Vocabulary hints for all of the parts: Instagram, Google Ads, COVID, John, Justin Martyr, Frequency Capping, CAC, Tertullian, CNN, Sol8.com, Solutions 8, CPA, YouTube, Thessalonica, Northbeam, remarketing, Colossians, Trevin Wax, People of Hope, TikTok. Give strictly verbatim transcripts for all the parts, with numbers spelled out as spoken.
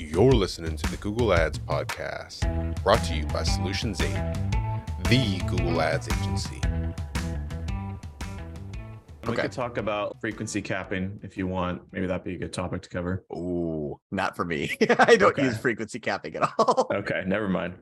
You're listening to the Google Ads Podcast, brought to you by Solutions eight, the Google Ads agency. We okay. could talk about frequency capping if you want. Maybe that'd be a good topic to cover. Oh, not for me. I don't okay. use frequency capping at all. Okay, never mind.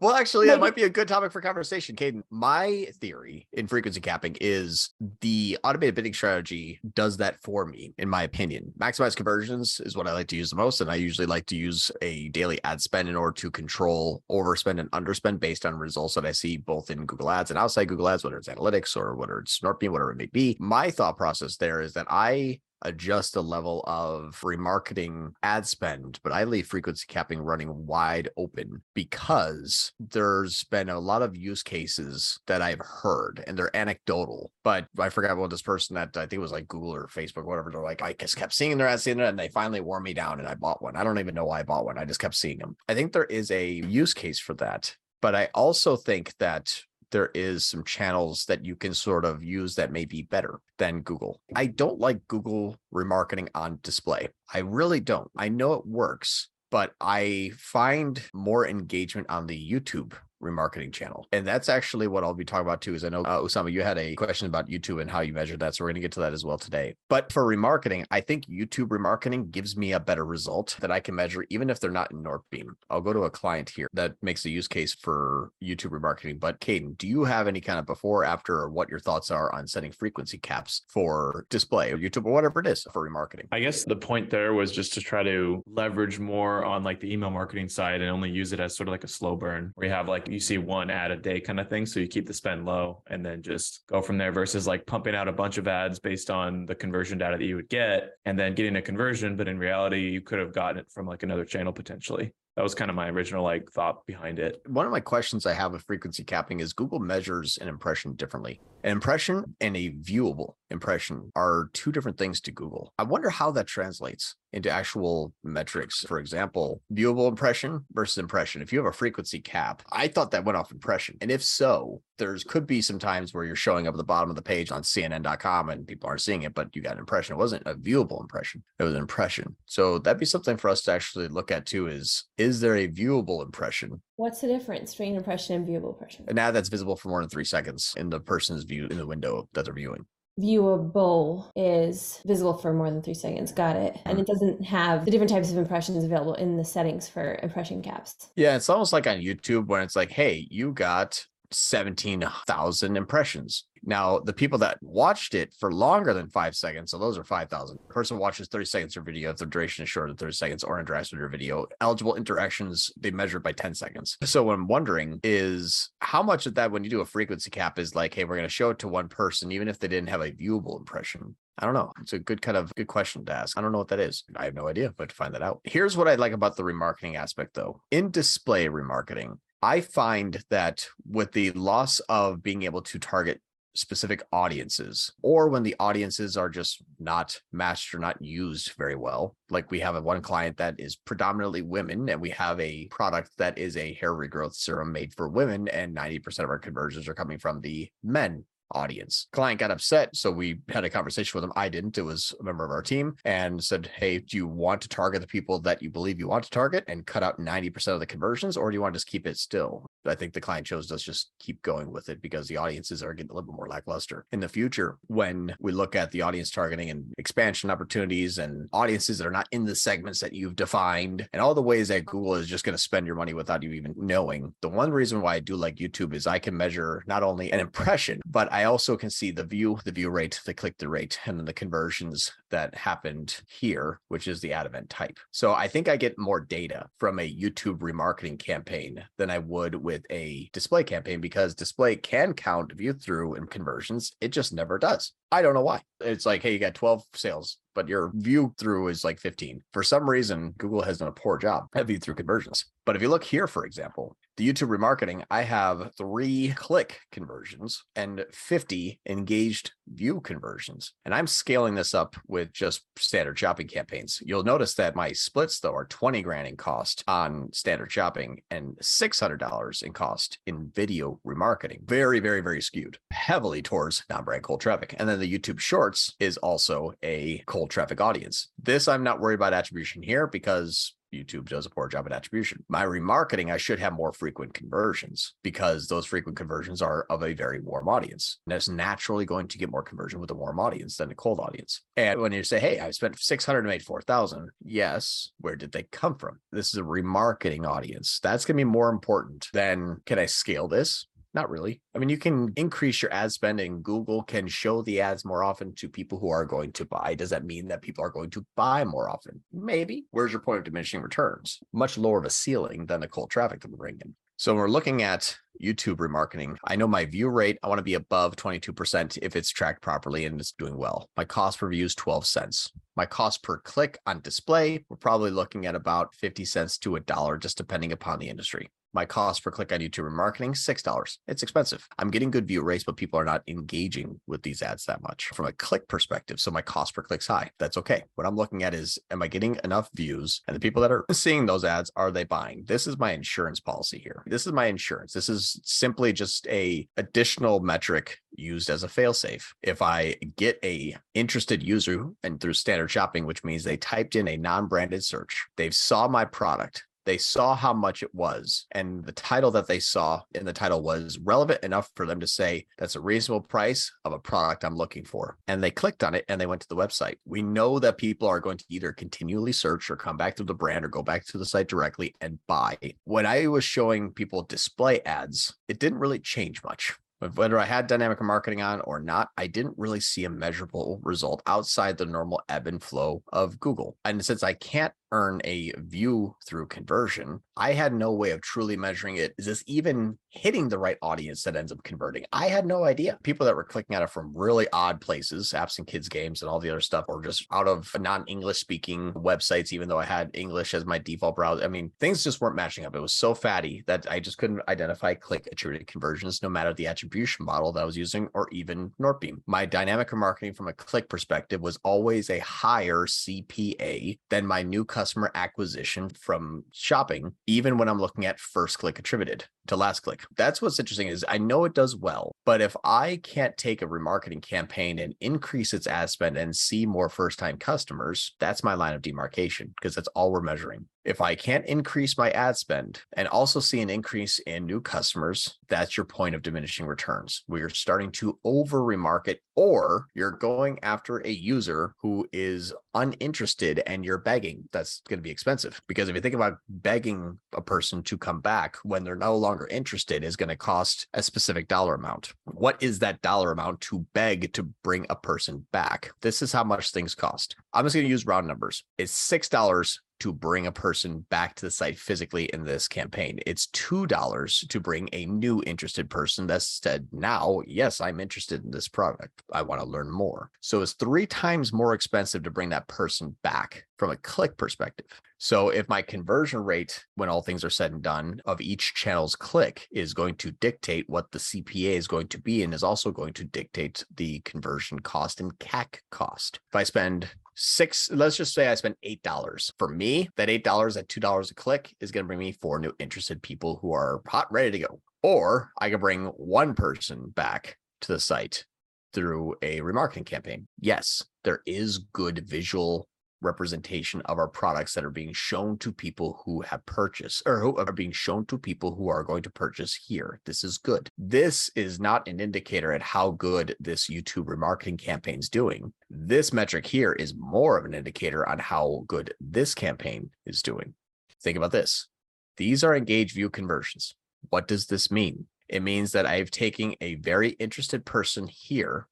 Well, actually, that might be a good topic for conversation, Caden. My theory in frequency capping is the automated bidding strategy does that for me, in my opinion. Maximize conversions is what I like to use the most, and I usually like to use a daily ad spend in order to control overspend and underspend based on results that I see both in Google Ads and outside Google Ads, whether it's analytics or whether it's Northbeam, whatever it may be. My thought process there is that I adjust the level of remarketing ad spend, but I leave frequency capping running wide open because there's been a lot of use cases that I've heard, and they're anecdotal. But I forgot what this person that I think it was like Google or Facebook, whatever. They're like, I just kept seeing their ads, seeing them, and they finally wore me down, and I bought one. I don't even know why I bought one. I just kept seeing them. I think there is a use case for that, but I also think that there is some channels that you can sort of use that may be better than Google. I don't like Google remarketing on display. I really don't. I know it works, but I find more engagement on the YouTube remarketing channel. And that's actually what I'll be talking about too, is I know, uh, Osama, you had a question about YouTube and how you measure that. So we're going to get to that as well today. But for remarketing, I think YouTube remarketing gives me a better result that I can measure, even if they're not in Northbeam. I'll go to a client here that makes a use case for YouTube remarketing. But Caden, do you have any kind of before or after, or what your thoughts are on setting frequency caps for display or YouTube or whatever it is for remarketing? I guess the point there was just to try to leverage more on like the email marketing side and only use it as sort of like a slow burn where you have like you see one ad a day kind of thing. So you keep the spend low and then just go from there versus like pumping out a bunch of ads based on the conversion data that you would get and then getting a conversion. But in reality, you could have gotten it from like another channel potentially. That was kind of my original like thought behind it. One of my questions I have with frequency capping is Google measures an impression differently. An impression and a viewable impression are two different things to Google. I wonder how that translates into actual metrics. For example, viewable impression versus impression. If you have a frequency cap, I thought that went off impression. And if so, there's could be some times where you're showing up at the bottom of the page on C N N dot com and people aren't seeing it, but you got an impression. It wasn't a viewable impression. It was an impression. So that'd be something for us to actually look at too is, is there a viewable impression? What's the difference between impression and viewable impression? An ad that's visible for more than three seconds in the person's view in the window that they're viewing. Viewable is visible for more than three seconds. Got it. And it doesn't have the different types of impressions available in the settings for impression caps. Yeah, it's almost like on YouTube when it's like, hey, you got seventeen thousand impressions. Now, the people that watched it for longer than five seconds, so those are five thousand. The person watches thirty seconds of video if their duration is shorter than thirty seconds or interacts with your video. Eligible interactions, they measure by ten seconds. So what I'm wondering is how much of that when you do a frequency cap is like, hey, we're going to show it to one person, even if they didn't have a viewable impression. I don't know. It's a good kind of good question to ask. I don't know what that is. I have no idea, but to find that out. Here's what I like about the remarketing aspect, though. In display remarketing, I find that with the loss of being able to target specific audiences, or when the audiences are just not matched or not used very well. Like we have a one client that is predominantly women, and we have a product that is a hair regrowth serum made for women, and ninety percent of our conversions are coming from the men audience. Client got upset, so we had a conversation with him. I didn't. It was a member of our team, and said, hey, do you want to target the people that you believe you want to target and cut out ninety percent of the conversions, or do you want to just keep it still? I think the client chose to just keep going with it because the audiences are getting a little bit more lackluster. In the future, when we look at the audience targeting and expansion opportunities and audiences that are not in the segments that you've defined and all the ways that Google is just going to spend your money without you even knowing, the one reason why I do like YouTube is I can measure not only an impression, but I also can see the view, the view rate, the click-through rate, and then the conversions that happened here, which is the ad event type. So I think I get more data from a YouTube remarketing campaign than I would with a display campaign because display can count view through and conversions. It just never does. I don't know why. It's like, hey, you got twelve sales, but your view through is like fifteen. For some reason, Google has done a poor job at view through conversions. But if you look here, for example, the YouTube remarketing, I have three click conversions and fifty engaged view conversions. And I'm scaling this up with just standard shopping campaigns. You'll notice that my splits, though, are twenty grand in cost on standard shopping and six hundred dollars in cost in video remarketing. Very, very, very skewed heavily towards non-brand cold traffic. And then the YouTube Shorts is also a cold traffic audience. This I'm not worried about attribution here because YouTube does a poor job at attribution. My remarketing, I should have more frequent conversions because those frequent conversions are of a very warm audience. And that's naturally going to get more conversion with a warm audience than a cold audience. And when you say, hey, I spent six hundred and made four thousand, yes, where did they come from? This is a remarketing audience. That's going to be more important than, can I scale this? Not really. I mean, you can increase your ad spend and Google can show the ads more often to people who are going to buy. Does that mean that people are going to buy more often? Maybe. Where's your point of diminishing returns? Much lower of a ceiling than the cold traffic that we bring in. So when we're looking at YouTube remarketing, I know my view rate, I want to be above twenty-two percent if it's tracked properly and it's doing well. My cost per view is twelve cents. My cost per click on display, we're probably looking at about fifty cents to a dollar, just depending upon the industry. My cost per click on YouTube remarketing, six dollars. It's expensive. I'm getting good view rates, but people are not engaging with these ads that much from a click perspective. So my cost per click's high. That's okay. What I'm looking at is, am I getting enough views? And the people that are seeing those ads, are they buying? This is my insurance policy here. This is my insurance. This is simply just a additional metric used as a failsafe. If I get a interested user and through standard shopping, which means they typed in a non-branded search, they've saw my product. They saw how much it was, and the title that they saw in the title was relevant enough for them to say, that's a reasonable price of a product I'm looking for. And they clicked on it and they went to the website. We know that people are going to either continually search or come back to the brand or go back to the site directly and buy. When I was showing people display ads, it didn't really change much. Whether I had dynamic marketing on or not, I didn't really see a measurable result outside the normal ebb and flow of Google. And since I can't earn a view through conversion, I had no way of truly measuring it. Is this even hitting the right audience that ends up converting? I had no idea. People that were clicking at it from really odd places, apps and kids games and all the other stuff, or just out of non-English speaking websites, even though I had English as my default browser. I mean, things just weren't matching up. It was so fatty that I just couldn't identify click attributed conversions, no matter the attribution model that I was using or even Northbeam. My dynamic marketing from a click perspective was always a higher C P A than my new customer Customer acquisition from shopping, even when I'm looking at first click attributed to last click. That's what's interesting is I know it does well, but if I can't take a remarketing campaign and increase its ad spend and see more first-time customers, that's my line of demarcation because that's all we're measuring. If I can't increase my ad spend and also see an increase in new customers, that's your point of diminishing returns. We're starting to over-remarket, or you're going after a user who is uninterested and you're begging. That's going to be expensive because if you think about begging a person to come back when they're no longer interested is going to cost a specific dollar amount. What is that dollar amount to beg to bring a person back? This is how much things cost. I'm just going to use round numbers. It's six dollars to bring a person back to the site physically in this campaign. It's two dollars to bring a new interested person that said, now, yes, I'm interested in this product. I want to learn more. So it's three times more expensive to bring that person back from a click perspective. So if my conversion rate, when all things are said and done, of each channel's click is going to dictate what the C P A is going to be and is also going to dictate the conversion cost and C A C cost. If I spend six, let's just say I spent eight dollars. For me, that eight dollars at two dollars a click is going to bring me four new interested people who are hot, ready to go. Or I can bring one person back to the site through a remarketing campaign. Yes, there is good visual representation of our products that are being shown to people who have purchased or who are being shown to people who are going to purchase here. This is good. This is not an indicator at how good this YouTube remarketing campaign is doing. This metric here is more of an indicator on how good this campaign is doing. Think about this. These are engaged view conversions. What does this mean? It means that I've taken a very interested person here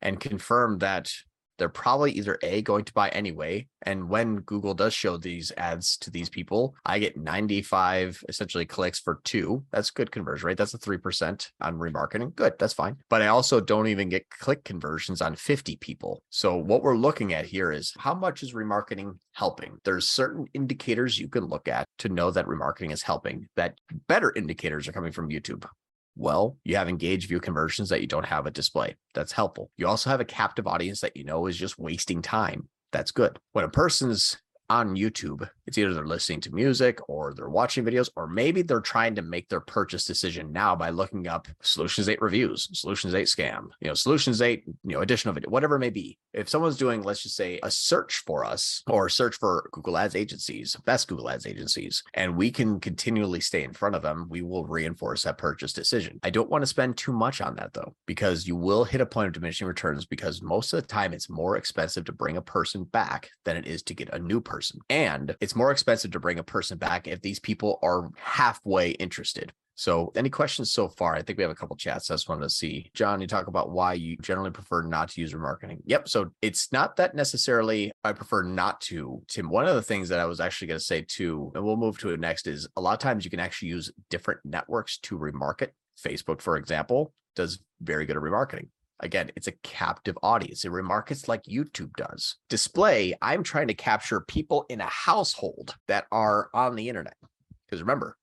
and confirmed that they're probably either A, going to buy anyway. And when Google does show these ads to these people, I get ninety-five essentially clicks for two. That's good conversion rate. That's a three percent on remarketing. Good. That's fine. But I also don't even get click conversions on fifty people. So what we're looking at here is how much is remarketing helping? There's certain indicators you can look at to know that remarketing is helping, that better indicators are coming from YouTube. Well, you have engaged view conversions that you don't have a display. That's helpful. You also have a captive audience that you know is just wasting time. That's good. When a person's on YouTube. It's either they're listening to music or they're watching videos, or maybe they're trying to make their purchase decision now by looking up Solutions eight reviews, Solutions eight scam, you know, Solutions eight, you know, additional video, whatever it may be. If someone's doing, let's just say, a search for us or search for Google Ads agencies, best Google Ads agencies, and we can continually stay in front of them, we will reinforce that purchase decision. I don't want to spend too much on that though, because you will hit a point of diminishing returns, because most of the time it's more expensive to bring a person back than it is to get a new person. And it's more expensive to bring a person back if these people are halfway interested. So any questions so far? I think we have a couple chats. I just wanted to see. John, you talk about why you generally prefer not to use remarketing. Yep. So it's not that necessarily I prefer not to. Tim, one of the things that I was actually going to say too, and we'll move to it next, is a lot of times you can actually use different networks to remarket. Facebook, for example, does very good at remarketing. Again, it's a captive audience. It remarkets like YouTube does. Display, I'm trying to capture people in a household that are on the internet. Because remember,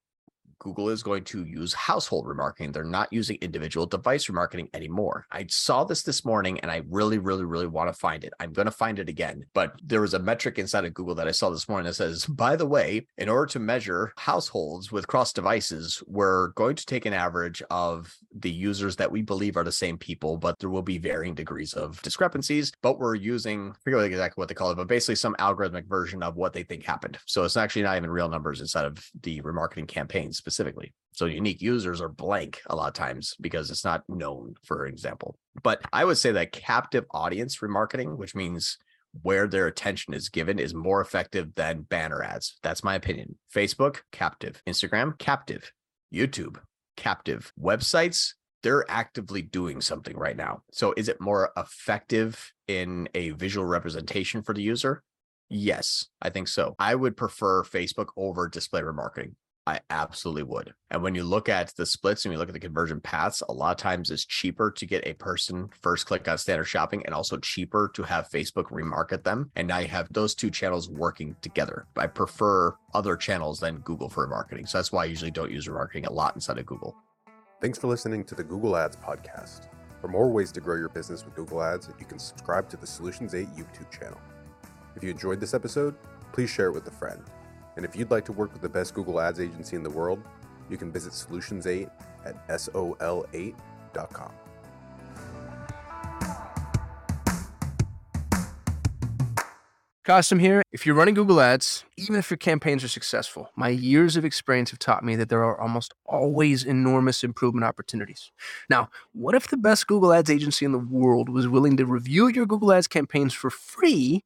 Google is going to use household remarketing. They're not using individual device remarketing anymore. I saw this this morning and I really, really, really want to find it. I'm going to find it again. But there was a metric inside of Google that I saw this morning that says, by the way, in order to measure households with cross devices, we're going to take an average of the users that we believe are the same people, but there will be varying degrees of discrepancies. But we're using, I forget exactly what they call it, but basically some algorithmic version of what they think happened. So it's actually not even real numbers inside of the remarketing campaigns specifically. So unique users are blank a lot of times because it's not known, for example. But I would say that captive audience remarketing, which means where their attention is given, is more effective than banner ads. That's my opinion. Facebook, captive. Instagram, captive. YouTube, captive. Websites, they're actively doing something right now. So is it more effective in a visual representation for the user? Yes, I think so. I would prefer Facebook over display remarketing. I absolutely would. And when you look at the splits and you look at the conversion paths, a lot of times it's cheaper to get a person first click on standard shopping, and also cheaper to have Facebook remarket them. And now you have those two channels working together. I prefer other channels than Google for remarketing. So that's why I usually don't use remarketing a lot inside of Google. Thanks for listening to the Google Ads podcast. For more ways to grow your business with Google Ads, you can subscribe to the Solutions eight YouTube channel. If you enjoyed this episode, please share it with a friend. And if you'd like to work with the best Google Ads agency in the world, you can visit Solutions eight at S O L eight dot com. Costum here. If you're running Google Ads, even if your campaigns are successful, my years of experience have taught me that there are almost always enormous improvement opportunities. Now, what if the best Google Ads agency in the world was willing to review your Google Ads campaigns for free